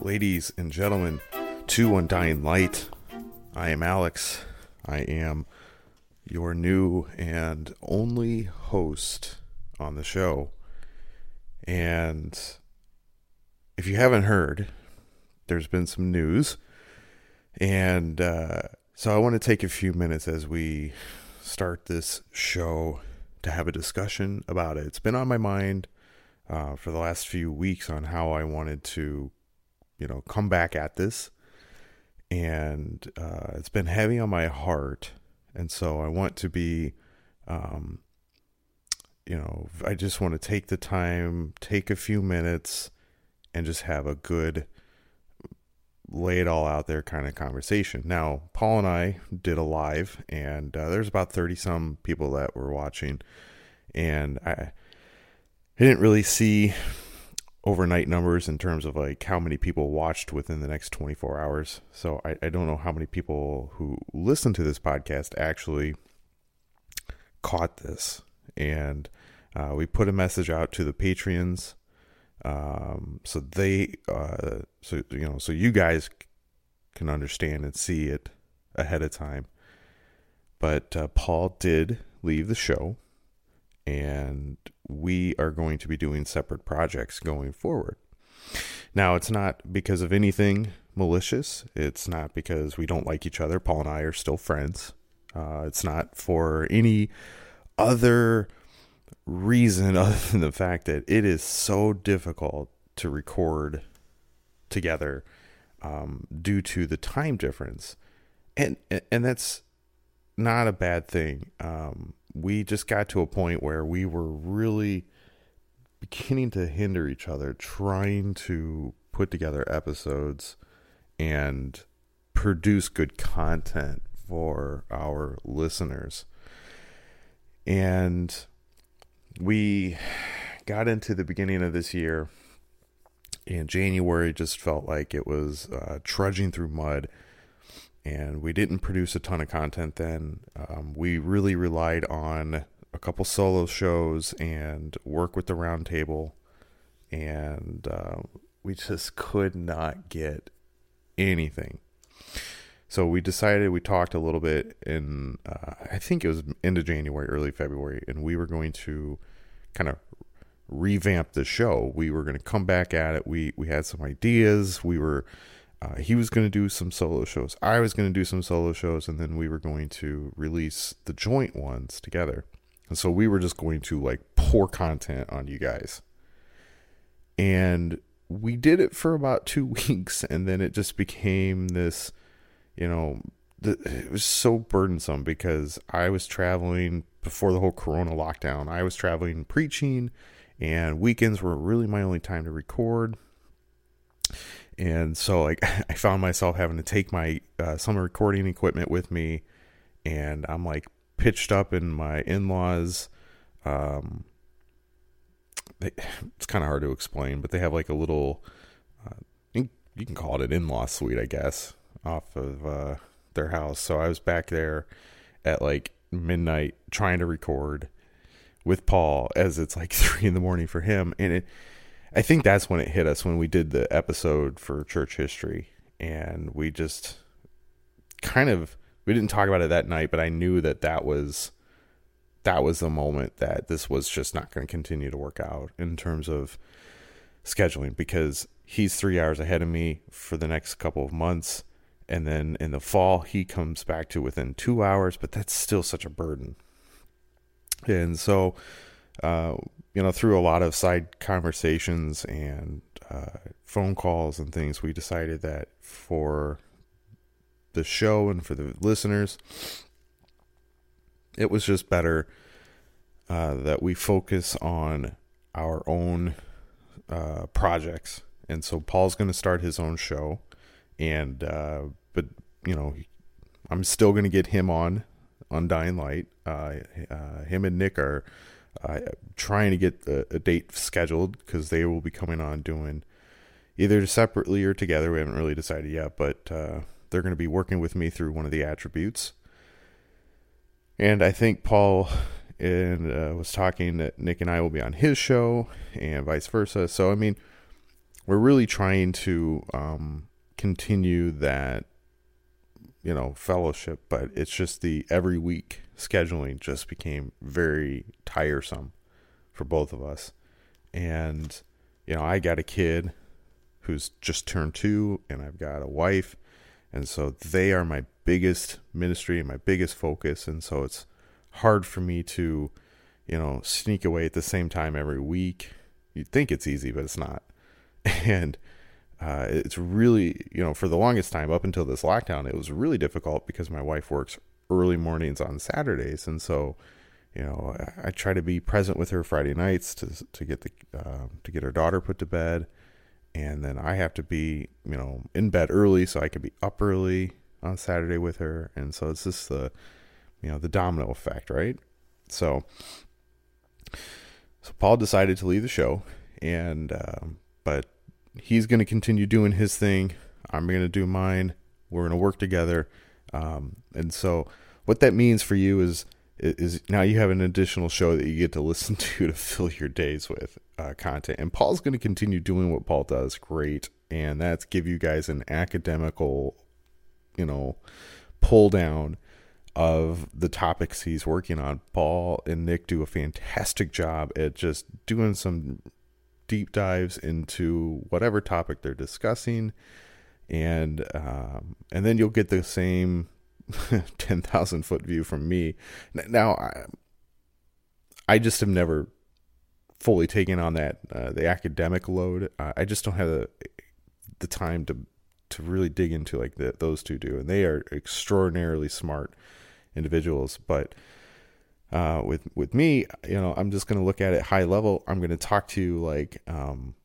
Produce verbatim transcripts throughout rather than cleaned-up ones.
Ladies and gentlemen, to Undying Light. I am Alex. I am your new and only host on the show. And if you haven't heard, there's been some news. And uh, so I want to take a few minutes as we start this show to have a discussion about it. It's been on my mind uh, for the last few weeks on how I wanted to you know, come back at this, and uh, it's been heavy on my heart, and so I want to be, um, you know, I just want to take the time, take a few minutes, and just have a good, lay it all out there kind of conversation. Now, Paul and I did a live, and uh, there's about thirty some people that were watching, and I, I didn't really see overnight numbers in terms of like how many people watched within the next twenty-four hours. So I, I don't know how many people who listen to this podcast actually caught this. And uh, we put a message out to the Patreons. Um, so they, uh, so, you know, so you guys can understand and see it ahead of time. But uh, Paul did leave the show, and we are going to be doing separate projects going forward. Now, it's not because of anything malicious. It's not because we don't like each other. Paul and I are still friends. Uh, it's not for any other reason other than the fact that it is so difficult to record together um, due to the time difference. And, and that's not a bad thing. Um, We just got to a point where we were really beginning to hinder each other, trying to put together episodes and produce good content for our listeners. And we got into the beginning of this year, and January just felt like it was uh, trudging through mud. And we didn't produce a ton of content then. Um, we really relied on a couple solo shows and work with the roundtable. And uh, we just could not get anything. So we decided, we talked a little bit in, uh, I think it was end of January, early February. And we were going to kind of revamp the show. We were going to come back at it. We, we had some ideas. We were... Uh, he was going to do some solo shows. I was going to do some solo shows. And then we were going to release the joint ones together. And so we were just going to like pour content on you guys. And we did it for about two weeks. And then it just became this, you know, the, it was so burdensome because I was traveling before the whole Corona lockdown. I was traveling preaching, and weekends were really my only time to record. And so like I found myself having to take my uh, summer recording equipment with me, and I'm like pitched up in my in-laws. Um, they, it's kind of hard to explain, but they have like a little, uh, you can call it an in-law suite, I guess, off of uh, their house. So I was back there at like midnight trying to record with Paul, as it's like three in the morning for him. And it, I think that's when it hit us, when we did the episode for church history, and we just kind of, we didn't talk about it that night, but I knew that that was, that was the moment that this was just not going to continue to work out in terms of scheduling, because he's three hours ahead of me for the next couple of months. And then in the fall, he comes back to within two hours, but that's still such a burden. And so, uh, you know, through a lot of side conversations and uh, phone calls and things, we decided that for the show and for the listeners, it was just better uh, that we focus on our own uh, projects. And so Paul's going to start his own show, and uh, but you know, I'm still going to get him on Undying Light. Uh, uh, him and Nick are uh, trying to get a, a date scheduled, because they will be coming on doing either separately or together. We haven't really decided yet, but uh, they're going to be working with me through one of the attributes. And I think Paul and uh, was talking that Nick and I will be on his show and vice versa. So, I mean, we're really trying to um, continue that, you know, fellowship, but it's just the every week scheduling just became very tiresome for both of us. And, you know, I got a kid who's just turned two, and I've got a wife. And so they are my biggest ministry and my biggest focus. And so it's hard for me to, you know, sneak away at the same time every week. You'd think it's easy, but it's not. And uh, it's really, you know, for the longest time up until this lockdown, it was really difficult because my wife works early mornings on Saturdays. And so, you know, I, I try to be present with her Friday nights to to get the uh, to get her daughter put to bed. And then I have to be, you know, in bed early so I can be up early on Saturday with her. And so it's just the, you know, the domino effect, right? So, so Paul decided to leave the show, and, um, but he's going to continue doing his thing. I'm going to do mine. We're going to work together. Um, and so what that means for you is, is now you have an additional show that you get to listen to to fill your days with uh, content. And Paul's going to continue doing what Paul does great, and that's give you guys an academical, you know, pull down of the topics he's working on. Paul and Nick do a fantastic job at just doing some deep dives into whatever topic they're discussing, and um, and then you'll get the same ten thousand foot view from me. Now, I, I just have never fully taken on that, uh, the academic load. Uh, I just don't have the, the time to, to really dig into like the, those two do. And they are extraordinarily smart individuals. But uh, with, with me, you know, I'm just going to look at it high level. I'm going to talk to you like, um,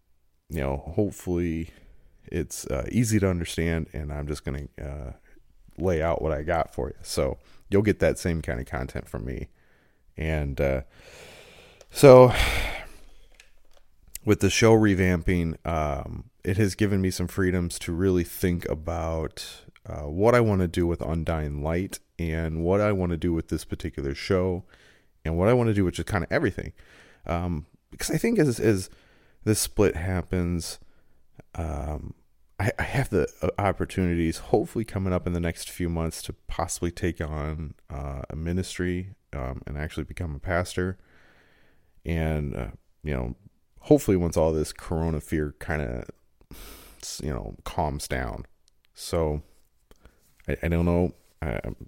you know, hopefully it's uh, easy to understand, and I'm just going to, uh, lay out what I got for you. So you'll get that same kind of content from me. And uh, so with the show revamping, um, it has given me some freedoms to really think about uh, what I want to do with Undying Light, and what I want to do with this particular show, and what I want to do, which is kind of everything. Um, because I think as, as this split happens, um, I have the opportunities hopefully coming up in the next few months to possibly take on uh, a ministry um, and actually become a pastor. And, uh, you know, hopefully once all this Corona fear kind of, you know, calms down. So I, I don't know, I'm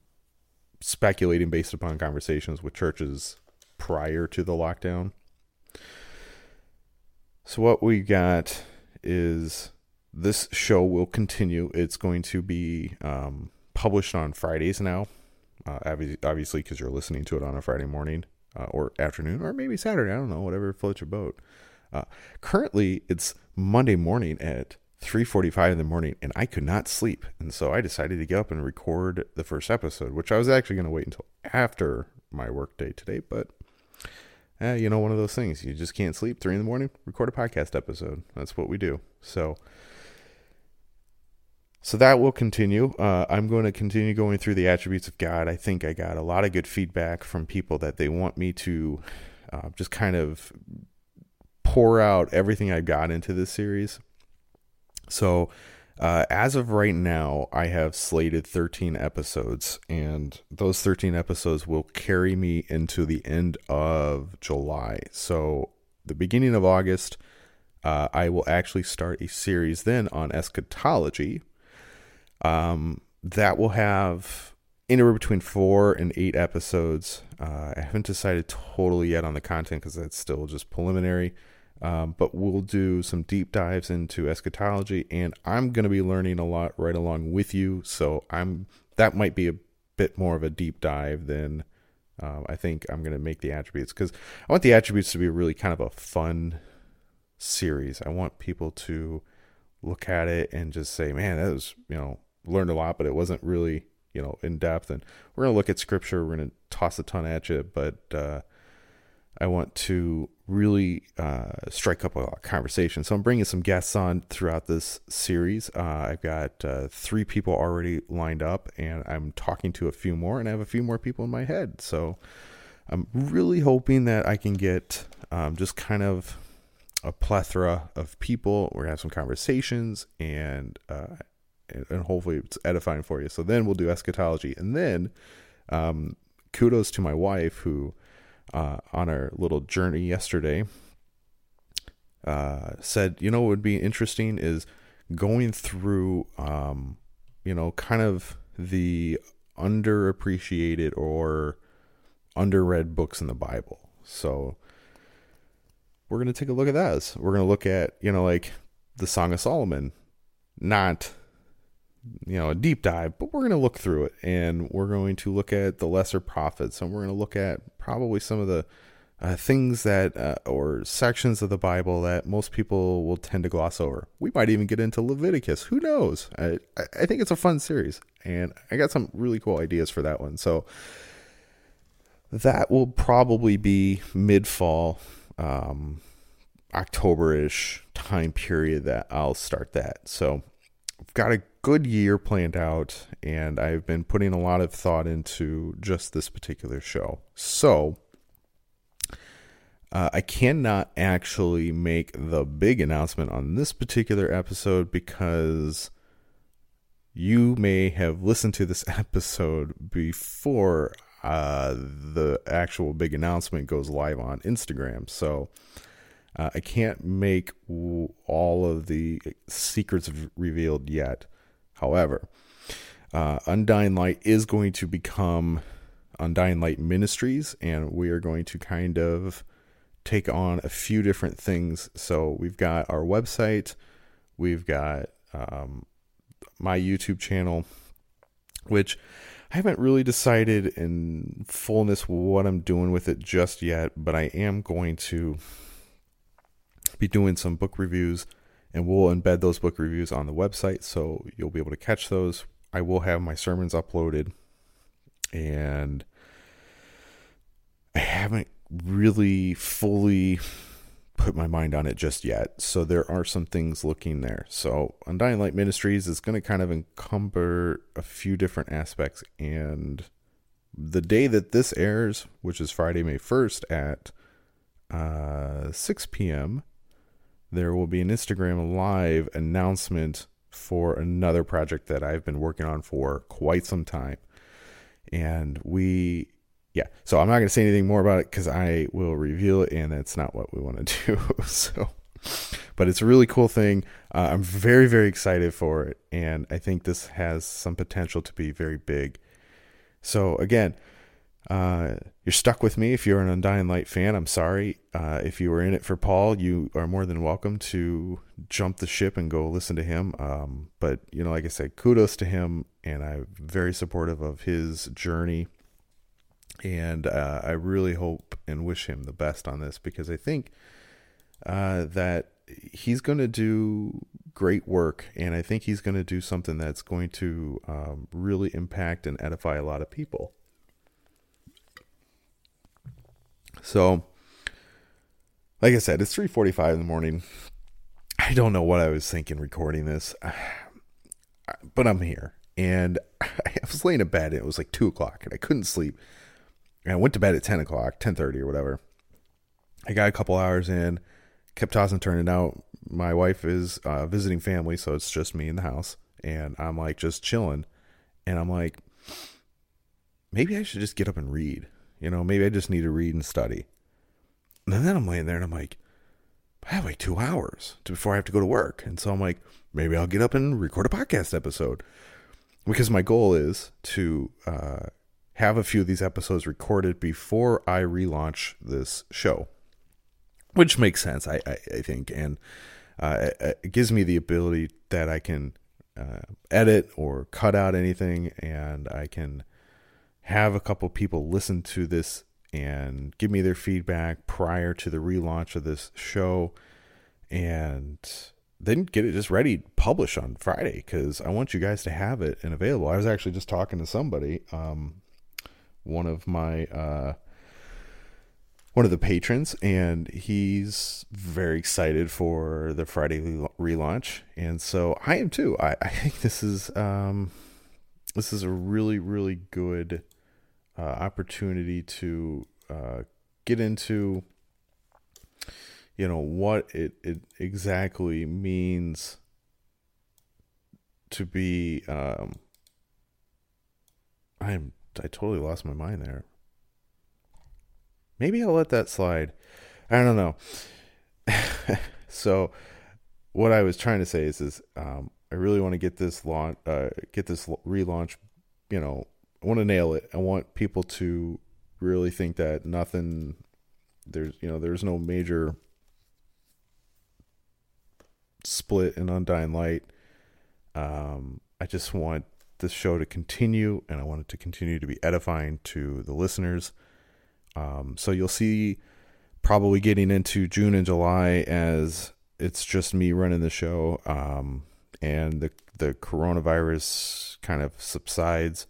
speculating based upon conversations with churches prior to the lockdown. So what we got is, this show will continue. It's going to be um, published on Fridays now, uh, obviously, because you're listening to it on a Friday morning uh, or afternoon, or maybe Saturday. I don't know, whatever floats your boat. Uh, currently, it's Monday morning at three forty-five in the morning, and I could not sleep. And so I decided to get up and record the first episode, which I was actually going to wait until after my work day today. But, eh, you know, one of those things. You just can't sleep. Three in the morning, record a podcast episode. That's what we do. So, so that will continue. Uh, I'm going to continue going through the attributes of God. I think I got a lot of good feedback from people that they want me to uh, just kind of pour out everything I've got into this series. So uh, as of right now, I have slated thirteen episodes, and those thirteen episodes will carry me into the end of July. So the beginning of August, uh, I will actually start a series then on eschatology. Um, that will have anywhere between four and eight episodes. Uh, I haven't decided totally yet on the content because that's still just preliminary. Um, but we'll do some deep dives into eschatology, and I'm going to be learning a lot right along with you. So I'm that might be a bit more of a deep dive than um, I think I'm going to make the attributes, because I want the attributes to be really kind of a fun series. I want people to look at it and just say, "Man, that was, you know, learned a lot, but it wasn't really, you know, in depth." And we're going to look at scripture. We're going to toss a ton at you, but uh, I want to really uh, strike up a conversation. So I'm bringing some guests on throughout this series. Uh, I've got uh, three people already lined up, and I'm talking to a few more, and I have a few more people in my head. So I'm really hoping that I can get um, just kind of a plethora of people. We're going to have some conversations, and, uh, and hopefully it's edifying for you. So then we'll do eschatology. And then um, kudos to my wife who, Uh, on our little journey yesterday, uh, said, you know, what would be interesting is going through, um, you know, kind of the underappreciated or underread books in the Bible. So we're going to take a look at that. We're going to look at, you know, like the Song of Solomon, not, you know, a deep dive, but we're going to look through it, and we're going to look at the lesser prophets, and we're going to look at probably some of the uh, things that, uh, or sections of the Bible that most people will tend to gloss over. We might even get into Leviticus. Who knows? I, I think it's a fun series, and I got some really cool ideas for that one. So that will probably be mid-fall, um, October-ish time period that I'll start that. So I've got a good year planned out, and I've been putting a lot of thought into just this particular show. So uh, I cannot actually make the big announcement on this particular episode because you may have listened to this episode before uh, the actual big announcement goes live on Instagram. So Uh, I can't make all of the secrets revealed yet. However, uh, Undying Light is going to become Undying Light Ministries, and we are going to kind of take on a few different things. So we've got our website, we've got um, my YouTube channel, which I haven't really decided in fullness what I'm doing with it just yet, but I am going to be doing some book reviews, and we'll embed those book reviews on the website, so you'll be able to catch those. I will have my sermons uploaded, and I haven't really fully put my mind on it just yet, so there are some things looking there. So Undying Light Ministries is going to kind of encumber a few different aspects, and the day that this airs, which is Friday, May first at uh, six p.m., there will be an Instagram live announcement for another project that I've been working on for quite some time. And we, yeah, so I'm not going to say anything more about it because I will reveal it, and that's not what we want to do. So, but it's a really cool thing. Uh, I'm very, very excited for it. And I think this has some potential to be very big. So again, Uh, you're stuck with me. If you're an Undying Light fan, I'm sorry. Uh, if you were in it for Paul, you are more than welcome to jump the ship and go listen to him. Um, but you know, like I said, kudos to him, and I'm very supportive of his journey. And, uh, I really hope and wish him the best on this, because I think, uh, that he's going to do great work, and I think he's going to do something that's going to um, really impact and edify a lot of people. So, like I said, it's three forty-five in the morning. I don't know what I was thinking recording this, but I'm here. And I was laying in bed, and it was like two o'clock, and I couldn't sleep. And I went to bed at ten o'clock, ten thirty or whatever. I got a couple hours in, kept tossing and turning out. My wife is uh, visiting family, so it's just me in the house. And I'm like just chilling. And I'm like, maybe I should just get up and read. You know, maybe I just need to read and study. And then I'm laying there and I'm like, I have like two hours before I have to go to work. And so I'm like, maybe I'll get up and record a podcast episode. Because my goal is to uh, have a few of these episodes recorded before I relaunch this show. Which makes sense, I, I, I think. And uh, it gives me the ability that I can uh, edit or cut out anything. And I can have a couple people listen to this and give me their feedback prior to the relaunch of this show, and then get it just ready to publish on Friday, because I want you guys to have it and available. I was actually just talking to somebody, um, one of my uh, one of the patrons, and he's very excited for the Friday relaunch, and so I am too. I, I think this is um, this is a really, really good Uh, opportunity to uh, get into, you know, what it, it exactly means to be. Um, I'm I totally lost my mind there. Maybe I'll let that slide. I don't know. So, what I was trying to say is, is um, I really want to get this launch, uh, get this relaunch, you know. I want to nail it. I want people to really think that nothing, there's, you know, there's no major split in Undying Light. Um, I just want this show to continue, and I want it to continue to be edifying to the listeners. Um, so you'll see probably getting into June and July as it's just me running the show. Um, and the, the coronavirus kind of subsides.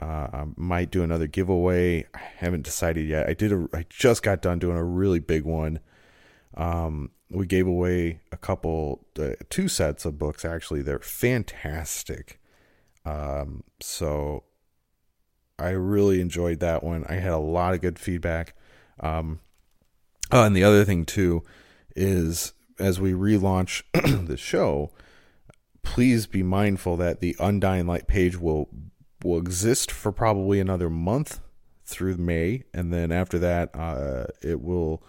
Uh, I might do another giveaway. I haven't decided yet. I did. A, I just got done doing a really big one. Um, we gave away a couple, uh, two sets of books. Actually, they're fantastic. Um, so I really enjoyed that one. I had a lot of good feedback. Um, oh, and the other thing too is as we relaunch the show, please be mindful that the Undying Light page will. will exist for probably another month through May. And then after that, uh, it will,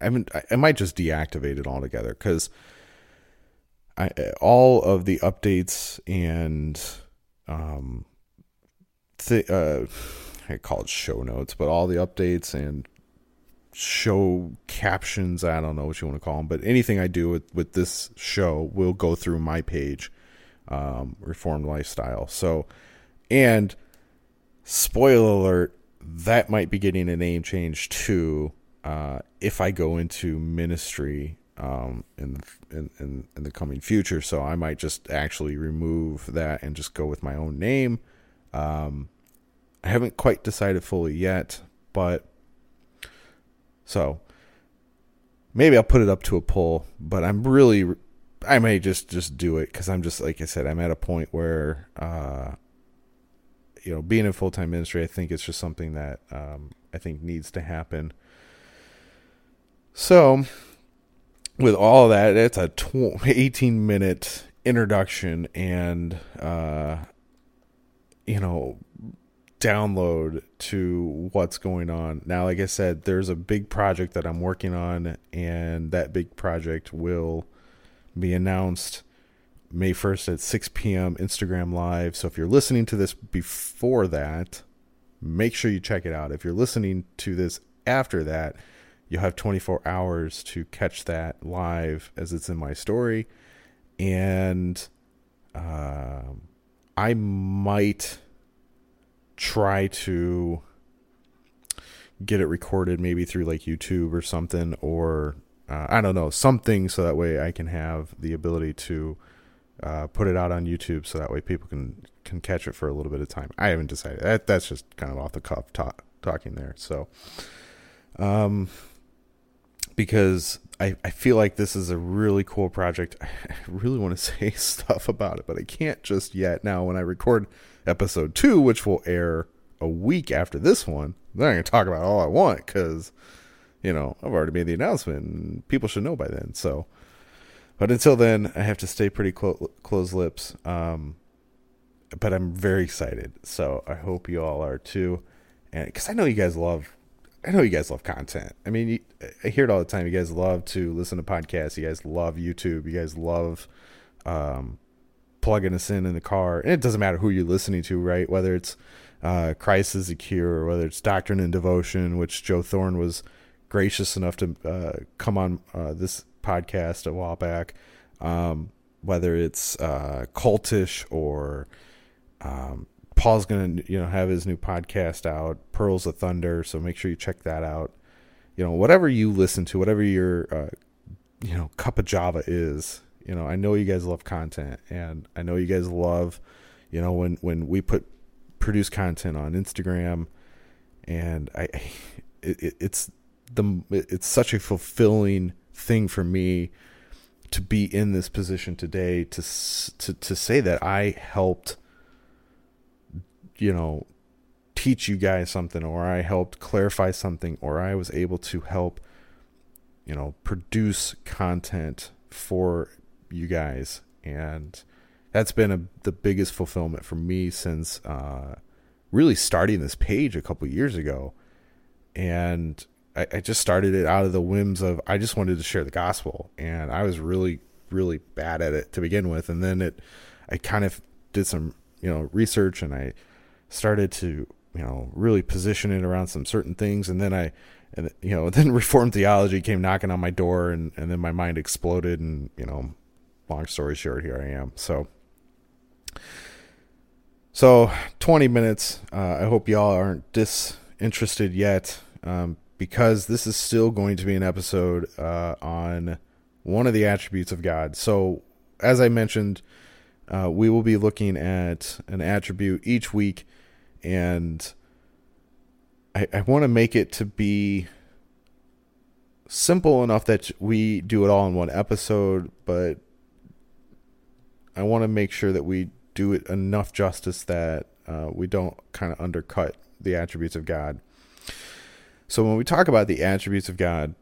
I mean, I might just deactivate it altogether, because I, all of the updates and, um, th- uh, I call it show notes, but all the updates and show captions, I don't know what you want to call them, but anything I do with, with this show will go through my page. Um, Reformed Lifestyle. So, and spoiler alert, that might be getting a name change too. Uh, if I go into ministry, um, in, in, in, in the coming future. So I might just actually remove that and just go with my own name. Um, I haven't quite decided fully yet, but so maybe I'll put it up to a poll, but I'm really I may just, just do it, because I'm just, like I said, I'm at a point where, uh, you know, being in full-time ministry, I think it's just something that um, I think needs to happen. So, with all that, it's a eighteen-minute introduction and, uh, you know, download to what's going on. Now, like I said, there's a big project that I'm working on, and that big project will be announced May first at six p.m. Instagram Live. So if you're listening to this before that, make sure you check it out. If you're listening to this after that, you'll have twenty-four hours to catch that live as it's in my story. And uh, I might try to get it recorded maybe through like YouTube or something, or uh, I don't know, something so that way I can have the ability to uh, put it out on YouTube so that way people can, can catch it for a little bit of time. I haven't decided. That that's just kind of off the cuff talk, talking there. So, um, because I, I feel like this is a really cool project. I really want to say stuff about it, but I can't just yet. Now, when I record episode two, which will air a week after this one, then I can talk about all I want because, you know, I've already made the announcement and people should know by then. So, but until then, I have to stay pretty clo- close lips. Um, but I'm very excited. So I hope you all are too. And because I know you guys love I know you guys love content. I mean, you, I hear it all the time. You guys love to listen to podcasts. You guys love YouTube. You guys love um, plugging us in in the car. And it doesn't matter who you're listening to, right? Whether it's uh, Christ is a Cure or whether it's Doctrine and Devotion, which Joe Thorne was gracious enough to uh, come on uh, this podcast a while back. Um, whether it's uh, Cultish or... Um, Paul's going to, you know, have his new podcast out, Pearls of Thunder. So make sure you check that out. You know, whatever you listen to, whatever your, uh, you know, cup of Java is, you know, I know you guys love content and I know you guys love, you know, when, when we put produce content on Instagram and I, it, it's the, it's such a fulfilling thing for me to be in this position today to, to, to say that I helped, you know, teach you guys something, or I helped clarify something, or I was able to help, you know, produce content for you guys. And that's been a, the biggest fulfillment for me since uh, really starting this page a couple years ago. And I, I just started it out of the whims of, I just wanted to share the gospel, and I was really, really bad at it to begin with. And then it, I kind of did some, you know, research, and I started to, you know, really position it around some certain things. And then I, and you know, then Reformed theology came knocking on my door, and, and then my mind exploded, and, you know, long story short, here I am. So, so twenty minutes, uh, I hope y'all aren't disinterested yet, um, because this is still going to be an episode, uh, on one of the attributes of God. So as I mentioned, uh, we will be looking at an attribute each week. And I, I want to make it to be simple enough that we do it all in one episode, but I want to make sure that we do it enough justice that uh, we don't kind of undercut the attributes of God. So when we talk about the attributes of God,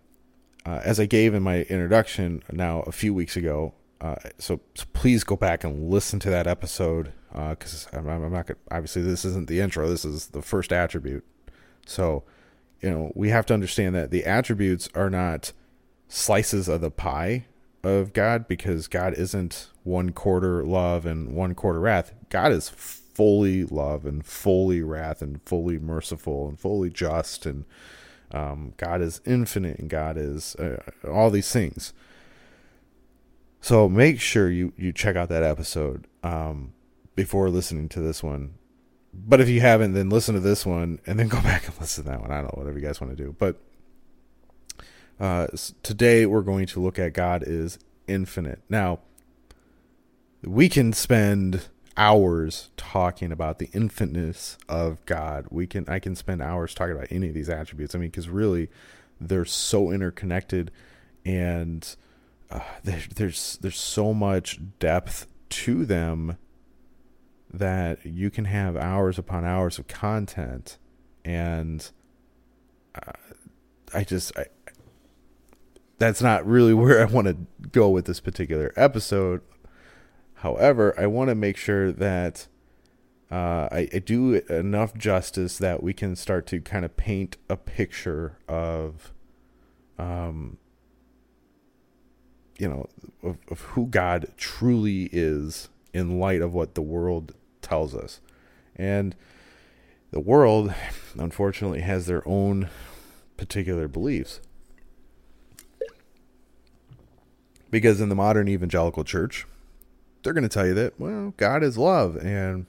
uh, as I gave in my introduction now a few weeks ago, Uh, so, so please go back and listen to that episode because uh, I'm, I'm not going to, obviously this isn't the intro. This is the first attribute. So, you know, we have to understand that the attributes are not slices of the pie of God, because God isn't one quarter love and one quarter wrath. God is fully love and fully wrath and fully merciful and fully just. And um, God is infinite, and God is uh, all these things. So make sure you, you check out that episode um, before listening to this one. But if you haven't, then listen to this one and then go back and listen to that one. I don't know, whatever you guys want to do. But uh, today we're going to look at God is infinite. Now, we can spend hours talking about the infiniteness of God. We can I can spend hours talking about any of these attributes. I mean, because really they're so interconnected, and... Uh, there, there's there's so much depth to them that you can have hours upon hours of content, and uh, I just I, that's not really where I want to go with this particular episode. However, I want to make sure that uh, I, I do enough justice that we can start to kind of paint a picture of um. you know, of, of who God truly is in light of what the world tells us. And the world, unfortunately, has their own particular beliefs. Because in the modern evangelical church, they're going to tell you that, well, God is love, and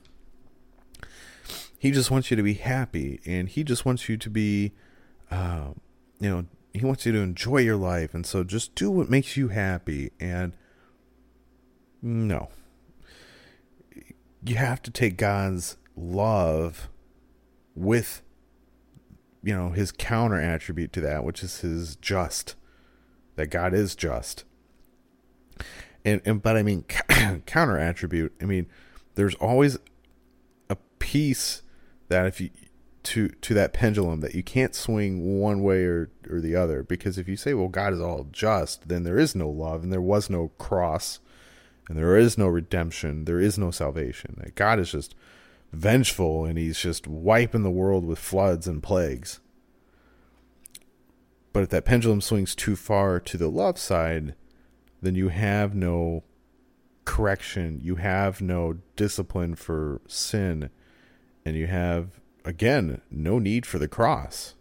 he just wants you to be happy, and he just wants you to be, uh, you know, He wants you to enjoy your life. And so just do what makes you happy. And no, you have to take God's love with, you know, his counter attribute to that, which is his just, that God is just. And, and but I mean, counter attribute, I mean, there's always a piece that if you, to, to that pendulum that you can't swing one way or, or the other, because if you say, well, God is all just, then there is no love and there was no cross and there is no redemption. There is no salvation. Like, God is just vengeful and he's just wiping the world with floods and plagues. But if that pendulum swings too far to the love side, then you have no correction. You have no discipline for sin. And you have, again, no need for the cross.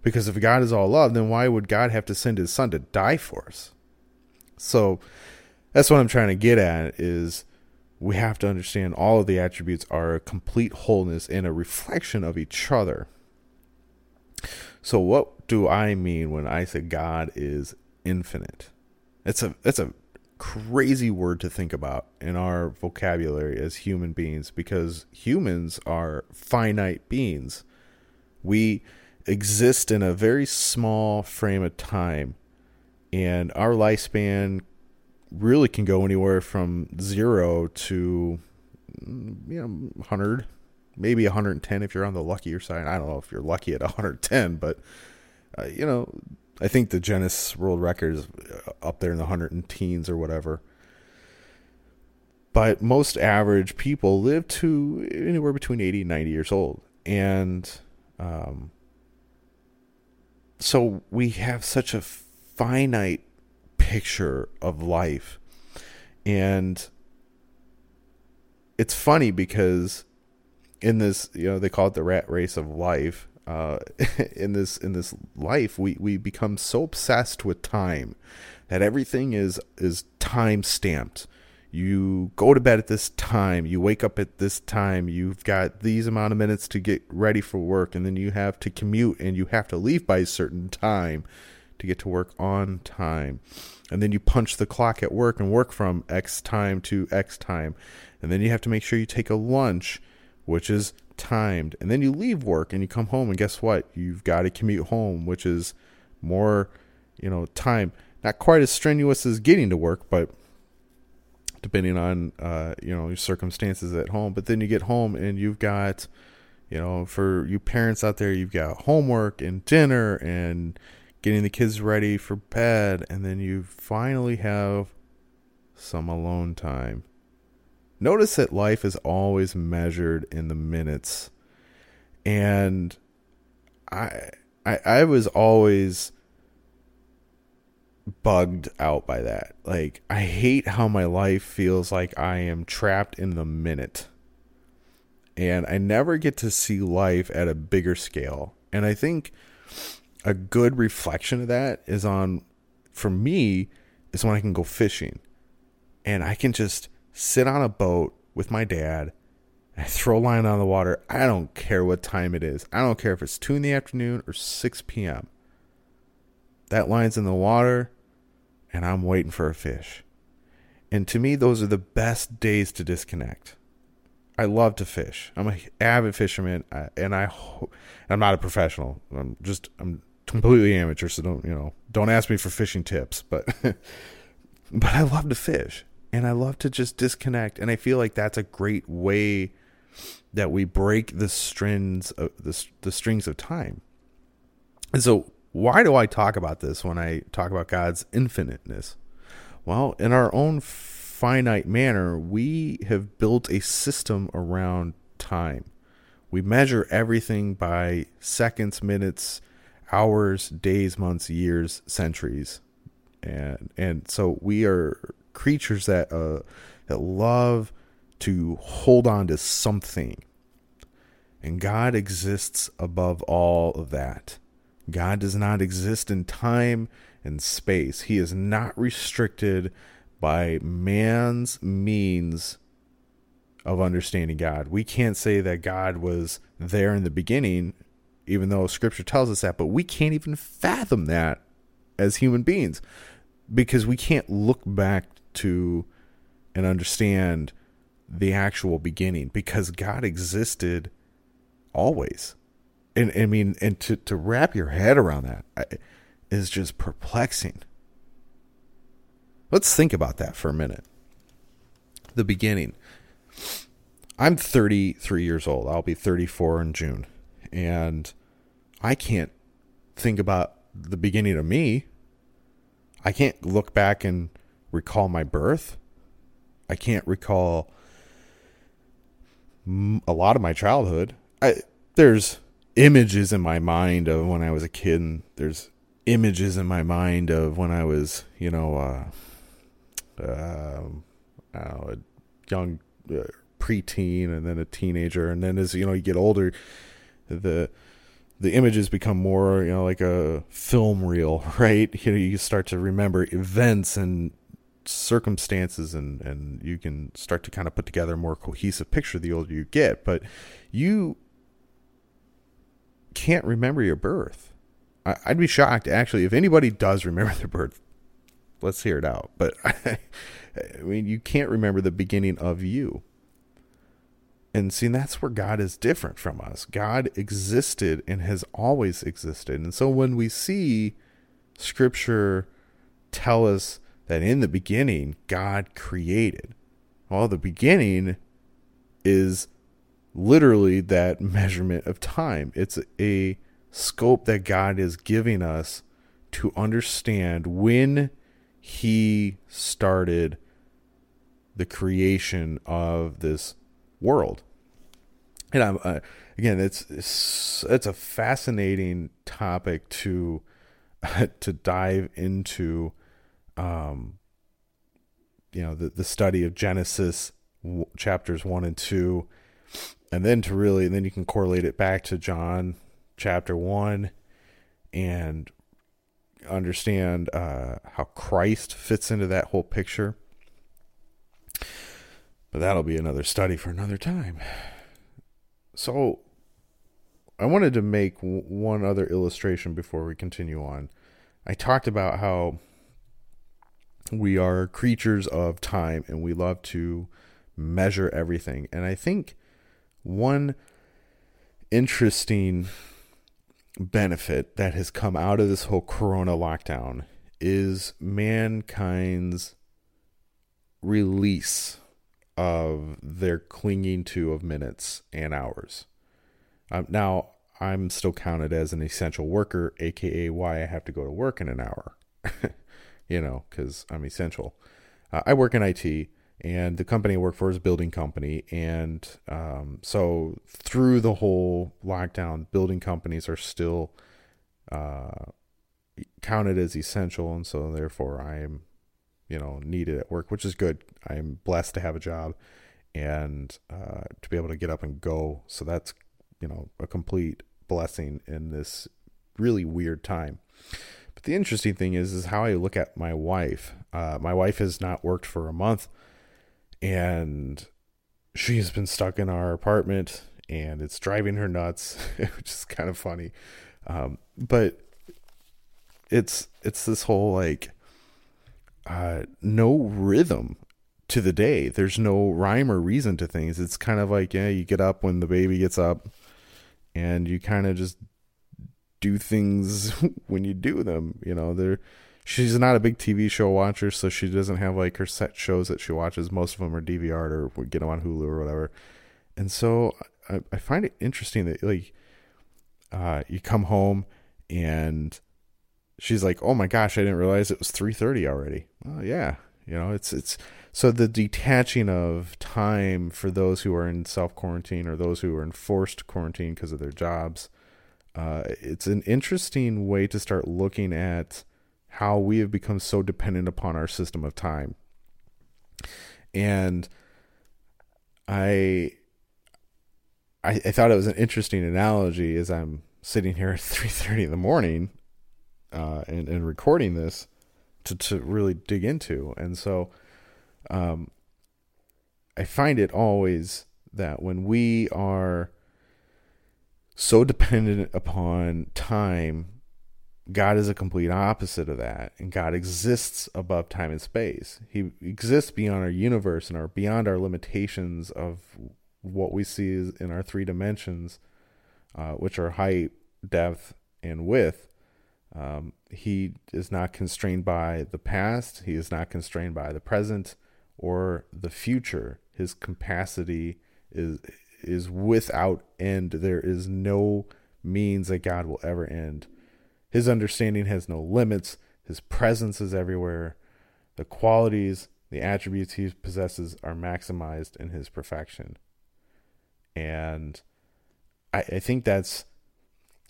Because if God is all love, then why would God have to send his son to die for us? So that's what I'm trying to get at, is we have to understand all of the attributes are a complete wholeness and a reflection of each other. So what do I mean when I say God is infinite? It's a that's a crazy word to think about in our vocabulary as human beings, because humans are finite beings. We exist in a very small frame of time, and our lifespan really can go anywhere from zero to, you know, one hundred, maybe one hundred ten if you're on the luckier side. I don't know if you're lucky at one hundred ten, but uh, you know, I think the Guinness World Record is up there in the hundred and teens or whatever. But most average people live to anywhere between eighty and ninety years old. And um, so we have such a finite picture of life. And it's funny because in this, you know, they call it the rat race of life. Uh, in this in this life, we, we become so obsessed with time that everything is is time stamped. You go to bed at this time, you wake up at this time, you've got these amount of minutes to get ready for work, and then you have to commute and you have to leave by a certain time to get to work on time. And then you punch the clock at work and work from X time to X time. And then you have to make sure you take a lunch, which is timed, and then you leave work and you come home, and guess what? You've got to commute home, which is more, you know, time. Not quite as strenuous as getting to work, but depending on uh, you know, your circumstances at home. But then you get home and you've got, you know, for you parents out there, you've got homework and dinner and getting the kids ready for bed, and then you finally have some alone time. Notice that life is always measured in the minutes. And I, I I was always bugged out by that. Like, I hate how my life feels like I am trapped in the minute. And I never get to see life at a bigger scale. And I think a good reflection of that is on, for me, is when I can go fishing. And I can just sit on a boat with my dad, and I throw a line on the water. I don't care what time it is. I don't care if it's two in the afternoon or six p.m. That line's in the water, and I'm waiting for a fish. And to me, those are the best days to disconnect. I love to fish. I'm an avid fisherman, and I hope, I'm not a professional. I'm just I'm completely amateur, so don't you know? Don't ask me for fishing tips, but but I love to fish. And I love to just disconnect. And I feel like that's a great way that we break the strings of the, the strings of time. And so why do I talk about this when I talk about God's infiniteness? Well, in our own finite manner, we have built a system around time. We measure everything by seconds, minutes, hours, days, months, years, centuries. And, and so we are creatures that uh that love to hold on to something, and God exists above all of that. God does not exist in time and space. He is not restricted by man's means of understanding God. We can't say that God was there in the beginning even though Scripture tells us that. But we can't even fathom that as human beings, because we can't look back to and understand the actual beginning, because God existed always. And I mean, and to, to wrap your head around that is just perplexing. Let's think about that for a minute. The beginning. I'm thirty-three years old. I'll be thirty-four in June. And I can't think about the beginning of me. I can't look back and recall my birth. I can't recall a lot of my childhood. I, there's images in my mind of when I was a kid, and there's images in my mind of when I was, you know, uh, uh, uh, a young uh, preteen, and then a teenager, and then as you know you get older, the the images become more, you know, like a film reel, right? You know, you start to remember events and circumstances, and and you can start to kind of put together a more cohesive picture the older you get. But you can't remember your birth. I, I'd be shocked, actually, if anybody does remember their birth. Let's hear it out. But I, I mean, you can't remember the beginning of you. And see, that's where God is different from us. God existed and has always existed. And so when we see Scripture tell us that in the beginning, God created, well, the beginning is literally that measurement of time. It's a scope that God is giving us to understand when he started the creation of this world. And I'm uh, again, it's, it's it's a fascinating topic to uh, to dive into. Um, you know, the the study of Genesis w- chapters one and two, and then to really, and then you can correlate it back to John chapter one, and understand uh, how Christ fits into that whole picture. But that'll be another study for another time. So I wanted to make w- one other illustration before we continue on. I talked about how we are creatures of time and we love to measure everything. And I think one interesting benefit that has come out of this whole Corona lockdown is mankind's release of their clinging to of minutes and hours. Um, now, I'm still counted as an essential worker, aka why I have to go to work in an hour, you know, because I'm essential. Uh, I work in I T, and the company I work for is a building company. And um, so through the whole lockdown, building companies are still uh, counted as essential. And so therefore I'm, you know, needed at work, which is good. I'm blessed to have a job and uh, to be able to get up and go. So that's, you know, a complete blessing in this really weird time. But the interesting thing is, is how I look at my wife. Uh, my wife has not worked for a month, and she has been stuck in our apartment, and it's driving her nuts, which is kind of funny. Um, but it's, it's this whole like, uh, no rhythm to the day. There's no rhyme or reason to things. It's kind of like, yeah, you get up when the baby gets up, and you kind of just do things when you do them, you know. There, she's not a big T V show watcher, so she doesn't have like her set shows that she watches. Most of them are D V R'd or we get them on Hulu or whatever. And so I, I find it interesting that like, uh, you come home and she's like, "Oh my gosh, I didn't realize it was three thirty already." Well, yeah, you know, it's it's so the detaching of time for those who are in self quarantine or those who are in forced quarantine because of their jobs. Uh, it's an interesting way to start looking at how we have become so dependent upon our system of time. And I, I, I thought it was an interesting analogy as I'm sitting here at three thirty in the morning uh, and, and recording this to, to really dig into. And so um, I find it always that when we are so dependent upon time. God is a complete opposite of that, and God exists above time and space. He exists beyond our universe and our beyond our limitations of what we see in our three dimensions, uh, which are height, depth, and width. Um, he is not constrained by the past. He is not constrained by the present or the future. His capacity is is without end. There is no means that God will ever end. His understanding has no limits. His presence is everywhere. The qualities, the attributes he possesses are maximized in his perfection. And I, I think that's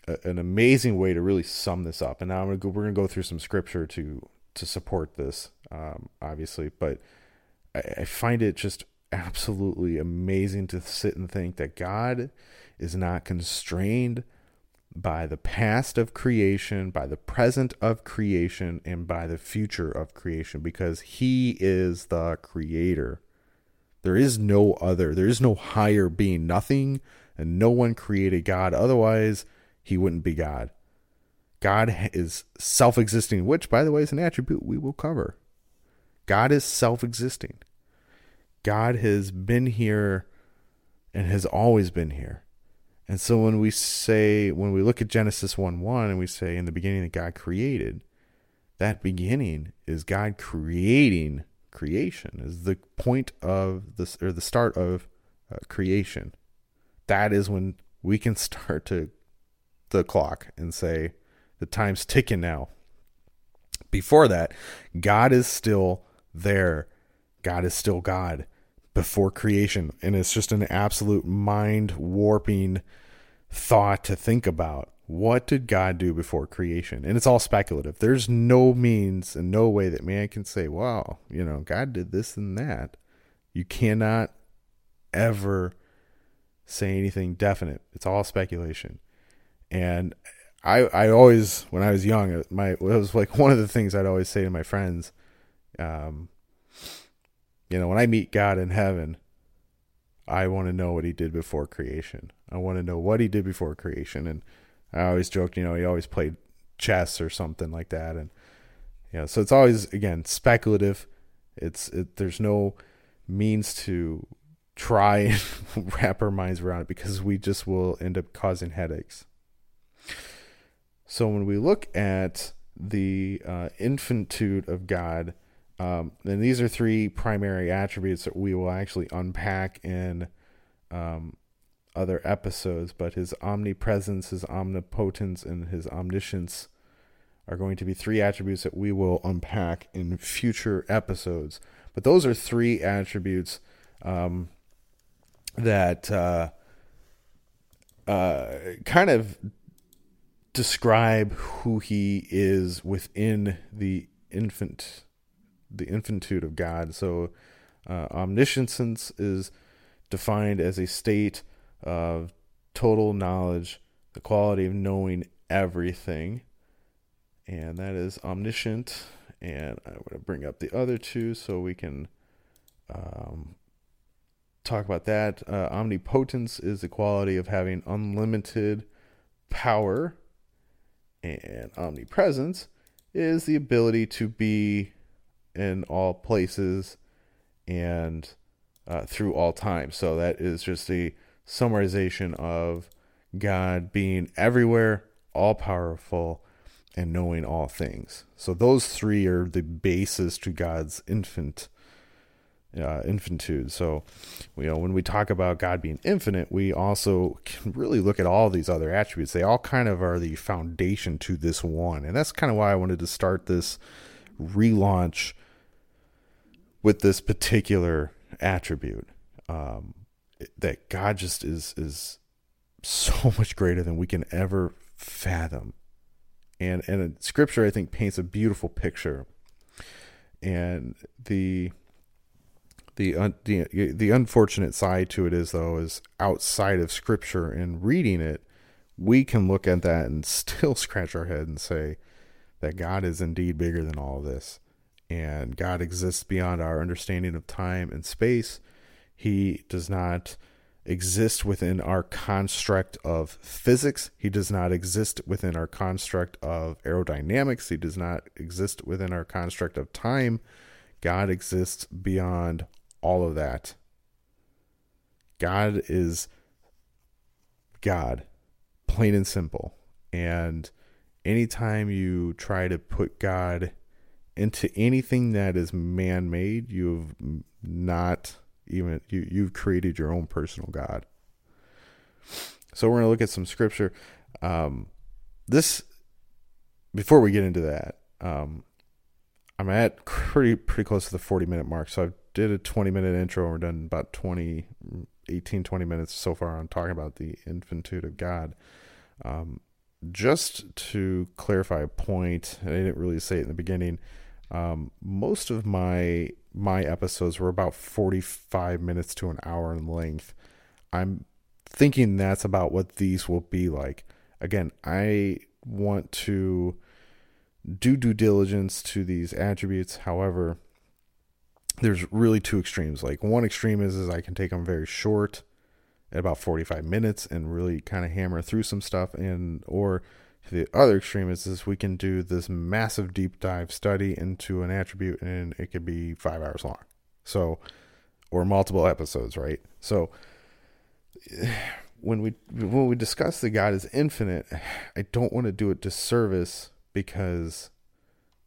a, an amazing way to really sum this up. And now I'm gonna go, we're going to go through some scripture to to support this, um, obviously. But I, I find it just absolutely amazing to sit and think that God is not constrained by the past of creation, by the present of creation, and by the future of creation, because he is the creator. There is no other, there is no higher being, nothing, and no one created God. Otherwise, he wouldn't be God. God is self-existing, which, by the way, is an attribute we will cover. God is self-existing. God has been here and has always been here. And so when we say, when we look at Genesis one one and we say, in the beginning that God created, that beginning is God creating creation, is the point of this, or the start of uh, creation. That is when we can start to the clock and say, the time's ticking now. Before that, God is still there. God is still God before creation. And it's just an absolute mind warping thought to think about. What did God do before creation? And it's all speculative. There's no means and no way that man can say, wow, you know, God did this and that. You cannot ever say anything definite. It's all speculation. And I, I always, when I was young, my, it was like one of the things I'd always say to my friends, um, you know, when I meet God in heaven, I want to know what he did before creation. I want to know what he did before creation. And I always joked, you know, he always played chess or something like that. And, you know, so it's always, again, speculative. It's, it, there's no means to try and wrap our minds around it, because we just will end up causing headaches. So when we look at the uh, infinitude of God, Um, and these are three primary attributes that we will actually unpack in um, other episodes, but his omnipresence, his omnipotence, and his omniscience are going to be three attributes that we will unpack in future episodes. But those are three attributes um, that uh, uh, kind of describe who he is within the infant the infinitude of God. So uh, omniscience is defined as a state of total knowledge, the quality of knowing everything. And that is omniscient. And I want to bring up the other two so we can um, talk about that. Uh, omnipotence is the quality of having unlimited power. And omnipresence is the ability to be in all places and uh, through all time. So that is just a summarization of God being everywhere, all powerful, and knowing all things. So those three are the basis to God's infant uh, infinitude. So, you know, when we talk about God being infinite, we also can really look at all these other attributes. They all kind of are the foundation to this one. And that's kind of why I wanted to start this relaunch with this particular attribute, um, that God just is is so much greater than we can ever fathom, and and Scripture, I think, paints a beautiful picture. And the the un, the the unfortunate side to it is, though, is outside of Scripture and reading it, we can look at that and still scratch our head and say that God is indeed bigger than all this. And God exists beyond our understanding of time and space. He does not exist within our construct of physics. He does not exist within our construct of aerodynamics. He does not exist within our construct of time. God exists beyond all of that. God is God, plain and simple. And anytime you try to put God into anything that is man-made, you've not even you you've created your own personal God. So we're going to look at some scripture. Um, this before we get into that, um, I'm at pretty pretty close to the forty minute mark. So I did a twenty minute intro, and we're done about twenty, eighteen, twenty minutes so far on talking about the infinitude of God. Um, just to clarify a point, and I didn't really say it in the beginning. Um, most of my my episodes were about forty-five minutes to an hour in length. I'm thinking that's about what these will be like. Again, I want to do due diligence to these attributes. However, there's really two extremes. Like one extreme is, is I can take them very short at about forty-five minutes and really kind of hammer through some stuff. And, or the other extreme is, is we can do this massive deep dive study into an attribute and it could be five hours long. So, or multiple episodes, right? So when we, when we discuss that God is infinite, I don't want to do it disservice because,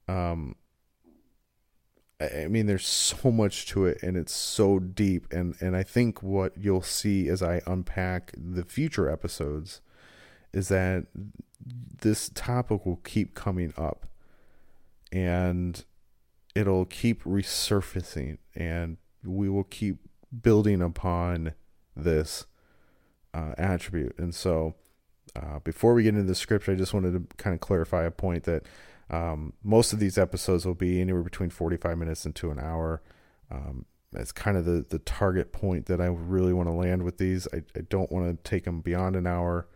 um, I mean, there's so much to it and it's so deep. And, and I think what you'll see as I unpack the future episodes is that this topic will keep coming up and it'll keep resurfacing, and we will keep building upon this uh, attribute. And so uh, before we get into the scripture, I just wanted to kind of clarify a point that Um, most of these episodes will be anywhere between forty-five minutes and to an hour. Um, that's kind of the, the target point that I really want to land with these. I, I don't want to take them beyond an hour,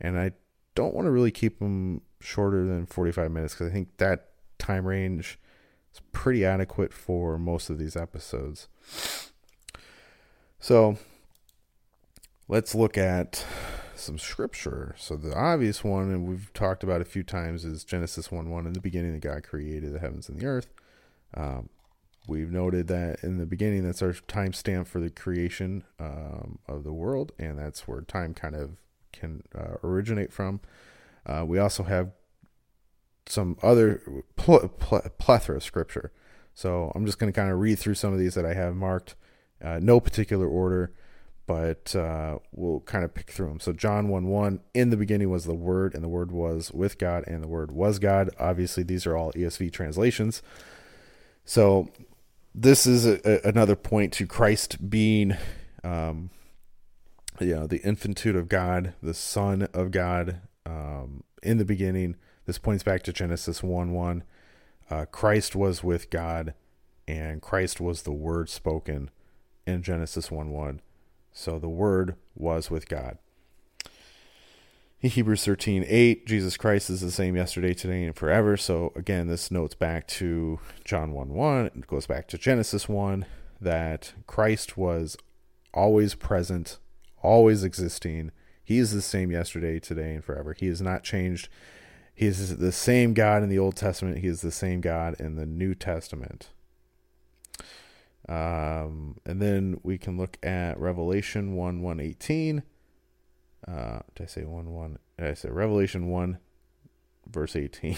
and I don't want to really keep them shorter than forty-five minutes, because I think that time range is pretty adequate for most of these episodes. So let's look at some scripture. So the obvious one, and we've talked about a few times, is Genesis one one. In the beginning that God created the heavens and the earth. Um, we've noted that in the beginning, that's our timestamp for the creation um, of the world, and that's where time kind of can uh, originate from. Uh, we also have some other pl- pl- plethora of scripture. So I'm just going to kind of read through some of these that I have marked, uh, no particular order, but uh, we'll kind of pick through them. So John one one, in the beginning was the Word, and the Word was with God, and the Word was God. Obviously, these are all E S V translations. So this is a, a, another point to Christ being, um, you know, the infinitude of God, the Son of God, um, in the beginning. This points back to Genesis one one. Uh, Christ was with God, and Christ was the Word spoken in Genesis one one. So the Word was with God. In Hebrews thirteen eight, Jesus Christ is the same yesterday, today, and forever. So again, this notes back to John one one. It goes back to Genesis one, that Christ was always present, always existing. He is the same yesterday, today, and forever. He has not changed. He is the same God in the Old Testament. He is the same God in the New Testament. Um, and then we can look at Revelation one one eighteen. Uh, did I say one one? I said Revelation one, verse eighteen.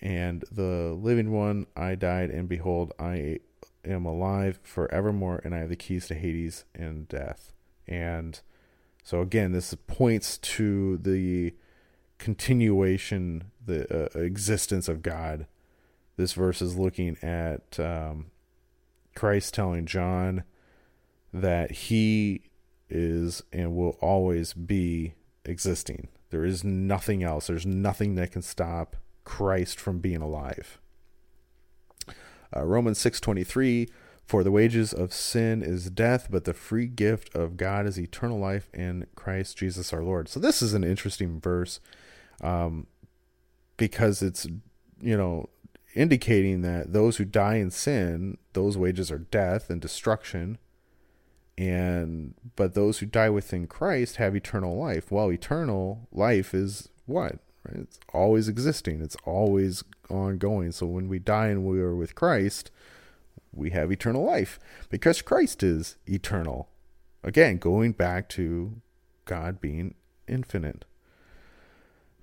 And the living one, I died, and behold, I am alive forevermore, and I have the keys to Hades and death. And so again, this points to the continuation, the uh, existence of God. This verse is looking at, um, Christ telling John that he is and will always be existing. There is nothing else. There's nothing that can stop Christ from being alive. Uh, Romans six twenty-three, for the wages of sin is death, but the free gift of God is eternal life in Christ Jesus our Lord. So this is an interesting verse, um, because it's, you know, indicating that those who die in sin, those wages are death and destruction, And but those who die within Christ have eternal life. Well, eternal life is what? Right? It's always existing. It's always ongoing. So when we die and we are with Christ, we have eternal life because Christ is eternal. Again, going back to God being infinite.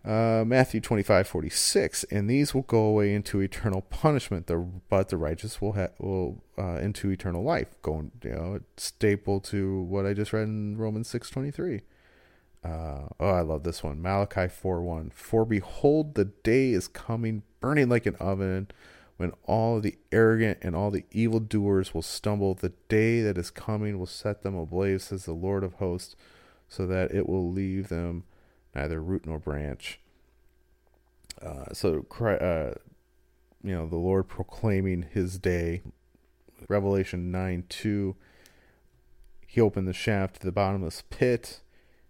Uh, Matthew twenty-five forty-six, and these will go away into eternal punishment, the, but the righteous will ha- will uh, into eternal life. Going, you know, it's stapled to what I just read in Romans six twenty-three. Uh, oh, I love this one, Malachi four one. For behold, the day is coming, burning like an oven, when all the arrogant and all the evildoers will stumble. The day that is coming will set them ablaze, says the Lord of hosts, so that it will leave them neither root nor branch. Uh, so, uh, you know, the Lord proclaiming his day. Revelation nine two, he opened the shaft to the bottomless pit,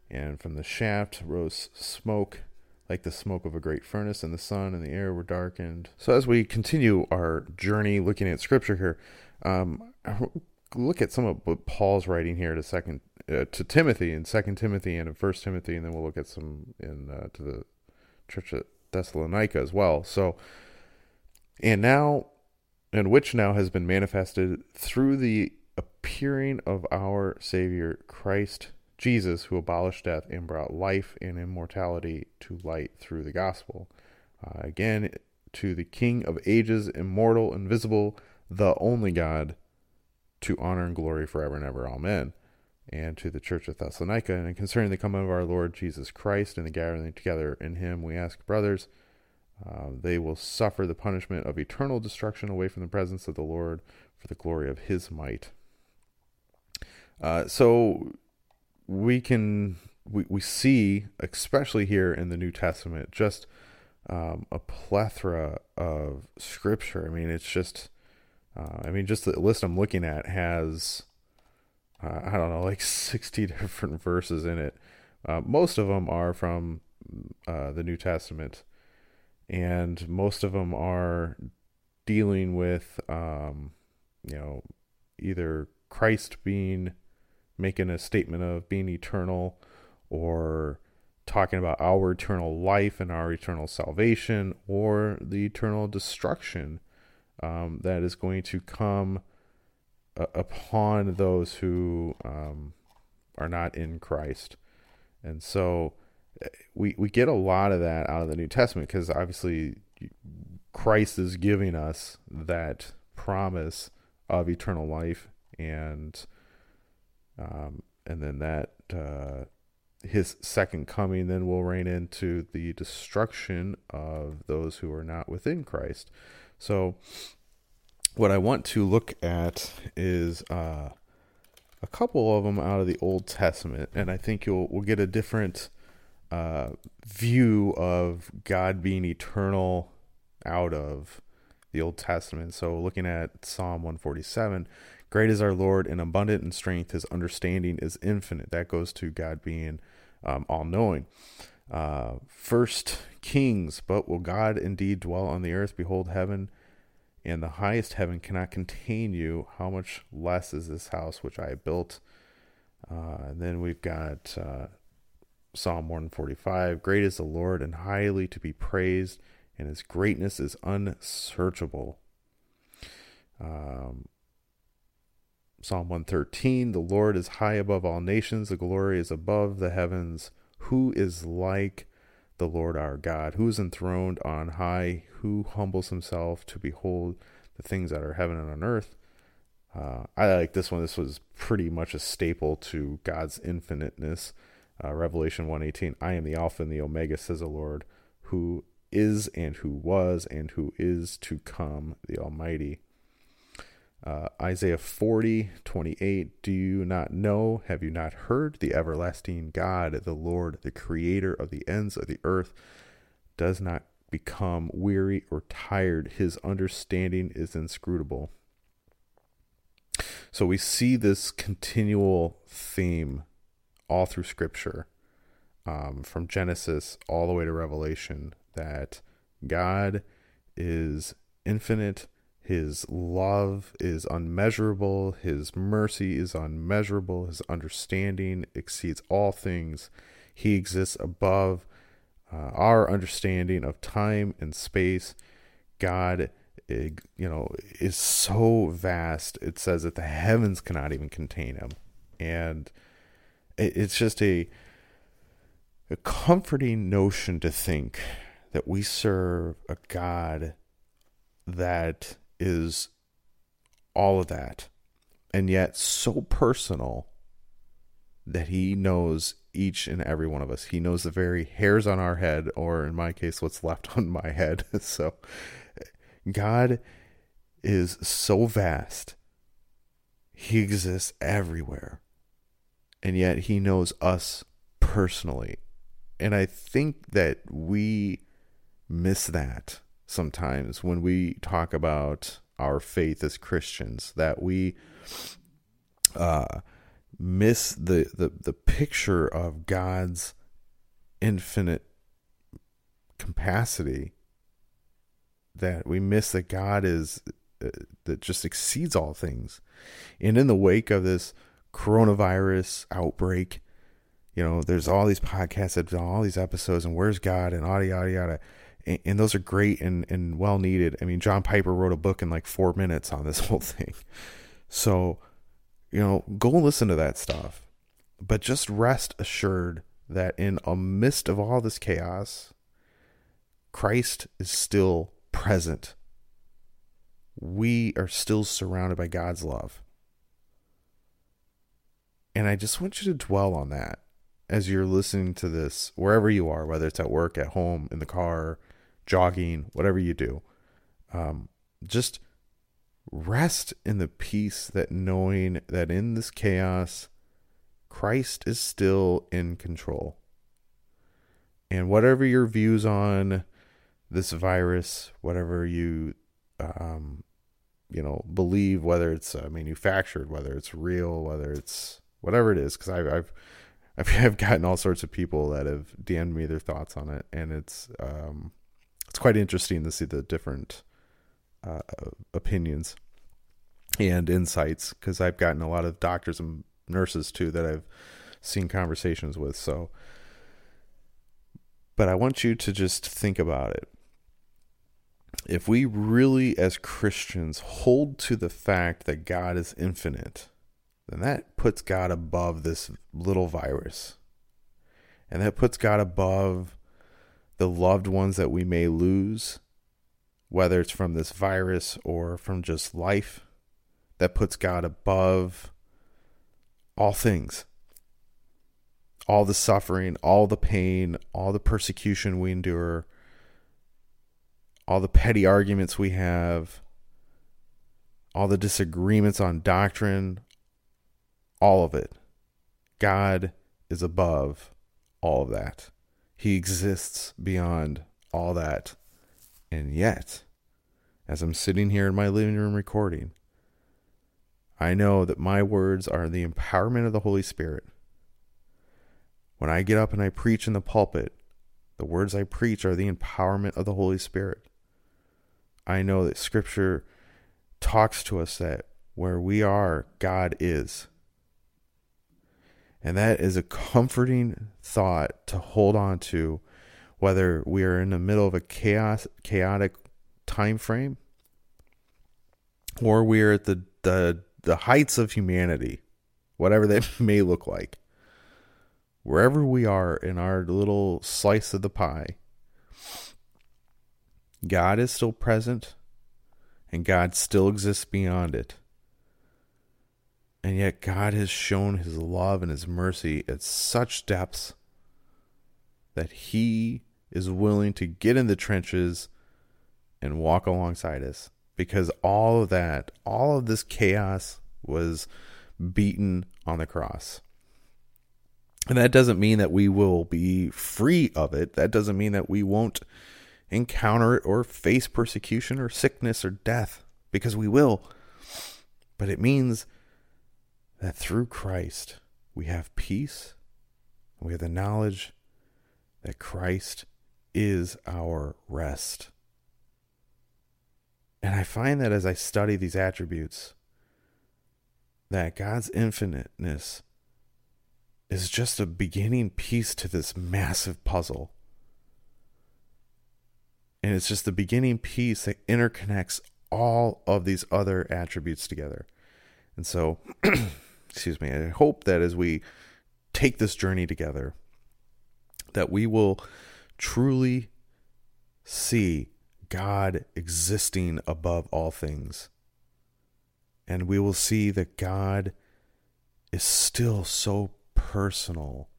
and from the shaft rose smoke like the smoke of a great furnace, and the sun and the air were darkened. So as we continue our journey looking at Scripture here, um, look at some of what Paul's writing here to second Uh, to Timothy in Second Timothy and in First Timothy, and then we'll look at some in uh, to the church at Thessalonica as well. So, and now, and which now has been manifested through the appearing of our Savior Christ Jesus, who abolished death and brought life and immortality to light through the gospel. Uh, again, to the King of ages, immortal, invisible, the only God, to honor and glory forever and ever. Amen. And to the church of Thessalonica, and concerning the coming of our Lord Jesus Christ and the gathering together in him, we ask, brothers, uh, they will suffer the punishment of eternal destruction away from the presence of the Lord for the glory of his might. Uh, so we can, we, we see, especially here in the New Testament, just um, a plethora of scripture. I mean, it's just, uh, I mean, just the list I'm looking at has... Uh, I don't know, like sixty different verses in it. Uh, most of them are from uh, the New Testament, and most of them are dealing with, um, you know, either Christ being, making a statement of being eternal, or talking about our eternal life and our eternal salvation, or the eternal destruction um, that is going to come upon those who um, are not in Christ. And so we we get a lot of that out of the New Testament, because obviously Christ is giving us that promise of eternal life, and um, and then that uh, his second coming then will reign into the destruction of those who are not within Christ. So what I want to look at is uh, a couple of them out of the Old Testament, and I think you'll we'll get a different uh, view of God being eternal out of the Old Testament. So looking at Psalm one forty-seven, great is our Lord and abundant in strength, his understanding is infinite. That goes to God being um, all-knowing. Uh, First Kings, but will God indeed dwell on the earth? Behold, heaven and the highest heaven cannot contain you. How much less is this house which I built? Uh, and then we've got uh, Psalm one forty-five. Great is the Lord and highly to be praised, and his greatness is unsearchable. Um, Psalm one thirteen. The Lord is high above all nations. The glory is above the heavens. Who is like the Lord our God, who is enthroned on high, who humbles himself to behold the things that are heaven and on earth. Uh, I like this one. This was pretty much a staple to God's infiniteness. Uh, Revelation one eighteen, I am the Alpha and the Omega, says the Lord, who is and who was and who is to come, the Almighty. Uh, Isaiah forty twenty-eight, do you not know? Have you not heard? The everlasting God, the Lord, the creator of the ends of the earth, does not become weary or tired. His understanding is inscrutable. So we see this continual theme all through Scripture, um, from Genesis all the way to Revelation, that God is infinite. His love is unmeasurable. His mercy is unmeasurable. His understanding exceeds all things. He exists above uh, our understanding of time and space. God, you know, is so vast. It says that the heavens cannot even contain him. And it's just a, a comforting notion to think that we serve a God that is all of that, and yet so personal that he knows each and every one of us. He knows the very hairs on our head, or in my case, what's left on my head. So God is so vast. He exists everywhere, and yet he knows us personally. And I think that we miss that sometimes when we talk about our faith as Christians, that we uh, miss the, the, the picture of God's infinite capacity, that we miss that God is, uh, that just exceeds all things. And in the wake of this coronavirus outbreak, you know, there's all these podcasts, that all these episodes, and where's God, and yada, yada, yada. And those are great and, and well needed. I mean, John Piper wrote a book in like four minutes on this whole thing. So, you know, go listen to that stuff. But just rest assured that in a midst of all this chaos, Christ is still present. We are still surrounded by God's love. And I just want you to dwell on that as you're listening to this, wherever you are, whether it's at work, at home, in the car, jogging, whatever you do, um, just rest in the peace that knowing that in this chaos, Christ is still in control. And whatever your views on this virus, whatever you, um, you know, believe, whether it's uh, manufactured, whether it's real, whether it's whatever it is, because I've, I've, I've gotten all sorts of people that have D M'd me their thoughts on it, and it's um, it's quite interesting to see the different uh, opinions and insights, because I've gotten a lot of doctors and nurses too that I've seen conversations with. So, but I want you to just think about it. If we really, as Christians, hold to the fact that God is infinite, then that puts God above this little virus. And that puts God above the loved ones that we may lose, whether it's from this virus or from just life. That puts God above all things. All the suffering, all the pain, all the persecution we endure, all the petty arguments we have, all the disagreements on doctrine, all of it. God is above all of that. He exists beyond all that. And yet, as I'm sitting here in my living room recording, I know that my words are the empowerment of the Holy Spirit. When I get up and I preach in the pulpit, the words I preach are the empowerment of the Holy Spirit. I know that Scripture talks to us that where we are, God is. And that is a comforting thought to hold on to, whether we are in the middle of a chaos, chaotic time frame, or we are at the, the, the heights of humanity, whatever that may look like. Wherever we are in our little slice of the pie, God is still present, and God still exists beyond it. And yet God has shown his love and his mercy at such depths that he is willing to get in the trenches and walk alongside us, because all of that, all of this chaos was beaten on the cross. And that doesn't mean that we will be free of it. That doesn't mean that we won't encounter it or face persecution or sickness or death, because we will. But it means that through Christ, we have peace. We have the knowledge that Christ is our rest. And I find that as I study these attributes, that God's infiniteness is just a beginning piece to this massive puzzle. And it's just the beginning piece that interconnects all of these other attributes together. And so, excuse me, I hope that as we take this journey together, that we will truly see God existing above all things. And we will see that God is still so personal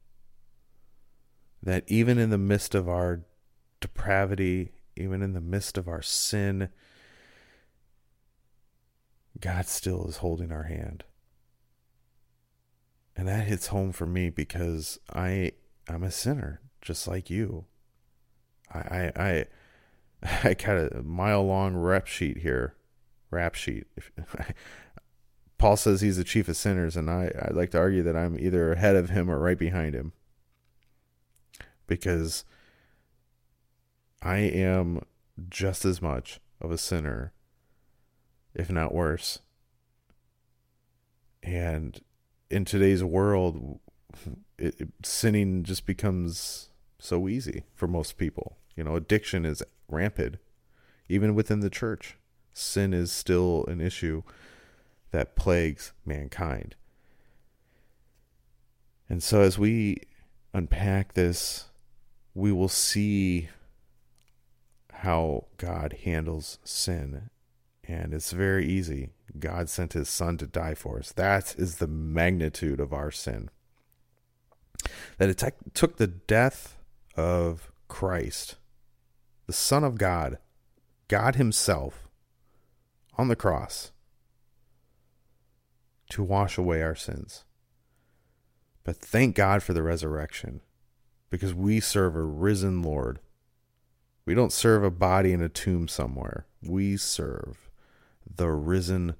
that even in the midst of our depravity, even in the midst of our sin, God still is holding our hand. And that hits home for me because I, I'm a sinner, just like you. I, I, I, I got a mile long rap sheet here. Rap sheet. If, Paul says he's the chief of sinners, and I, I'd like to argue that I'm either ahead of him or right behind him. Because I am just as much of a sinner, if not worse. And in today's world, it, it, sinning just becomes so easy for most people. You know, addiction is rampant. Even within the church, sin is still an issue that plagues mankind. And so as we unpack this, we will see how God handles sin. And it's very easy. God sent his son to die for us. That is the magnitude of our sin. That it t- took the death of Christ, the Son of God, God himself, on the cross to wash away our sins. But thank God for the resurrection, because we serve a risen Lord. We don't serve a body in a tomb somewhere. We serve the risen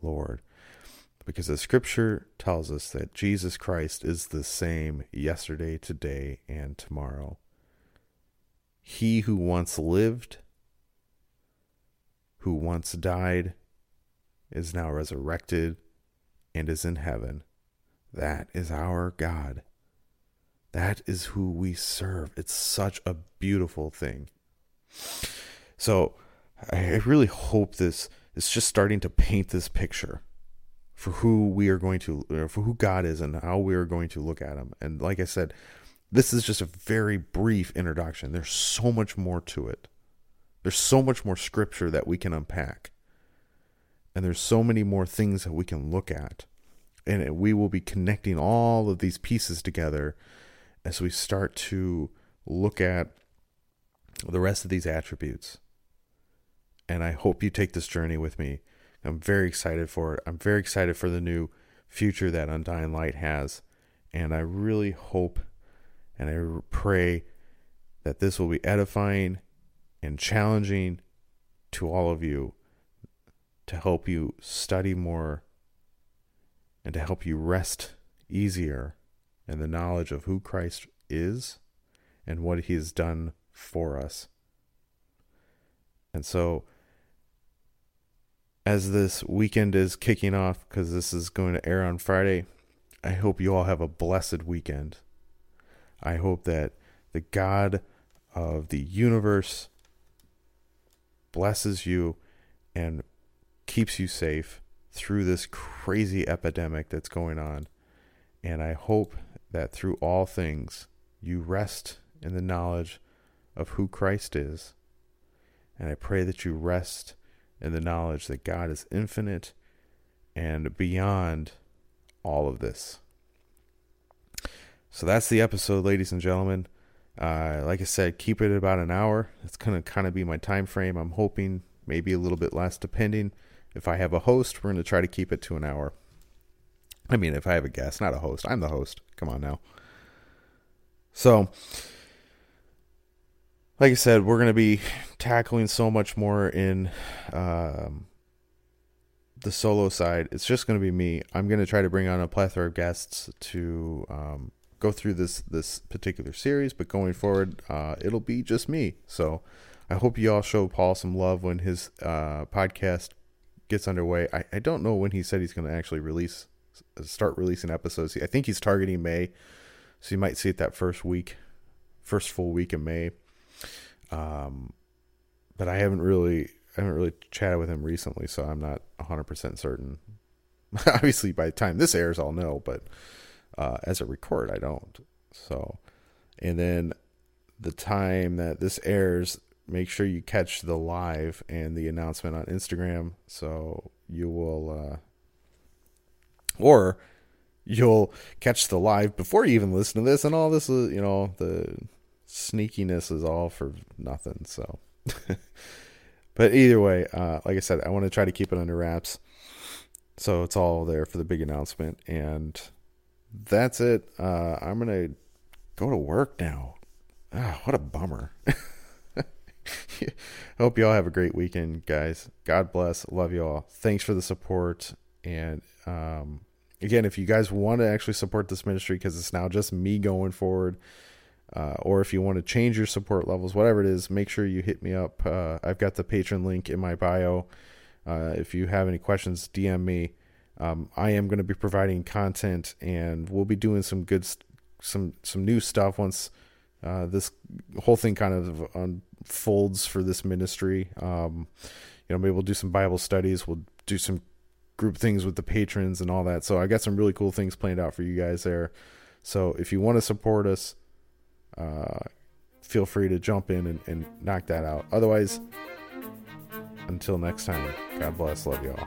Lord, because the scripture tells us that Jesus Christ is the same yesterday, today, and tomorrow. He who once lived, who once died, is now resurrected and is in heaven. That is our God. That is who we serve. It's such a beautiful thing. So I really hope this is just starting to paint this picture for who we are going to, for who God is and how we are going to look at him. And like I said, this is just a very brief introduction. There's so much more to it. There's so much more scripture that we can unpack. And there's so many more things that we can look at. And we will be connecting all of these pieces together as we start to look at the rest of these attributes. And I hope you take this journey with me. I'm very excited for it. I'm very excited for the new future that Undying Light has. And I really hope and I pray that this will be edifying and challenging to all of you, to help you study more and to help you rest easier in the knowledge of who Christ is and what he has done for us. And so, as this weekend is kicking off, because this is going to air on Friday, I hope you all have a blessed weekend. I hope that the God of the universe blesses you and keeps you safe through this crazy epidemic that's going on. And I hope that through all things, you rest in the knowledge of who Christ is. And I pray that you rest in the knowledge that God is infinite and beyond all of this. So that's the episode, ladies and gentlemen. Uh, like I said, keep it about an hour. It's going to kind of be my time frame. I'm hoping maybe a little bit less, depending. If I have a host, we're going to try to keep it to an hour. I mean, if I have a guest, not a host. I'm the host. Come on now. So, like I said, we're going to be tackling so much more in um, the solo side. It's just going to be me. I'm going to try to bring on a plethora of guests to um, go through this this particular series, but going forward, uh, it'll be just me. So I hope you all show Paul some love when his uh, podcast gets underway. I, I don't know when he said he's going to actually release, start releasing episodes. I think he's targeting May, so you might see it that first week, first full week in May. Um, but I haven't really, I haven't really chatted with him recently, so I'm not one hundred percent certain. Obviously, by the time this airs, I'll know, but uh, as a record, I don't. So, and then the time that this airs, make sure you catch the live and the announcement on Instagram. So you will, uh, or you'll catch the live before you even listen to this, and all this is, you know, the sneakiness is all for nothing. So, but either way, uh, like I said, I want to try to keep it under wraps. So it's all there for the big announcement, and that's it. Uh, I'm going to go to work now. Ah, what a bummer. I hope you all have a great weekend, guys. God bless. Love you all. Thanks for the support. And um, again, if you guys want to actually support this ministry, because it's now just me going forward, uh, or if you want to change your support levels, whatever it is, make sure you hit me up. Uh, I've got the Patreon link in my bio. Uh, if you have any questions, D M me. Um, I am going to be providing content, and we'll be doing some good, st- some some new stuff once uh, this whole thing kind of unfolds for this ministry. Um, you know, maybe we'll do some Bible studies. We'll do some group things with the patrons and all that. So I got some really cool things planned out for you guys there. So if you want to support us, uh, feel free to jump in and, and knock that out. Otherwise, until next time, God bless. Love y'all.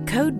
Code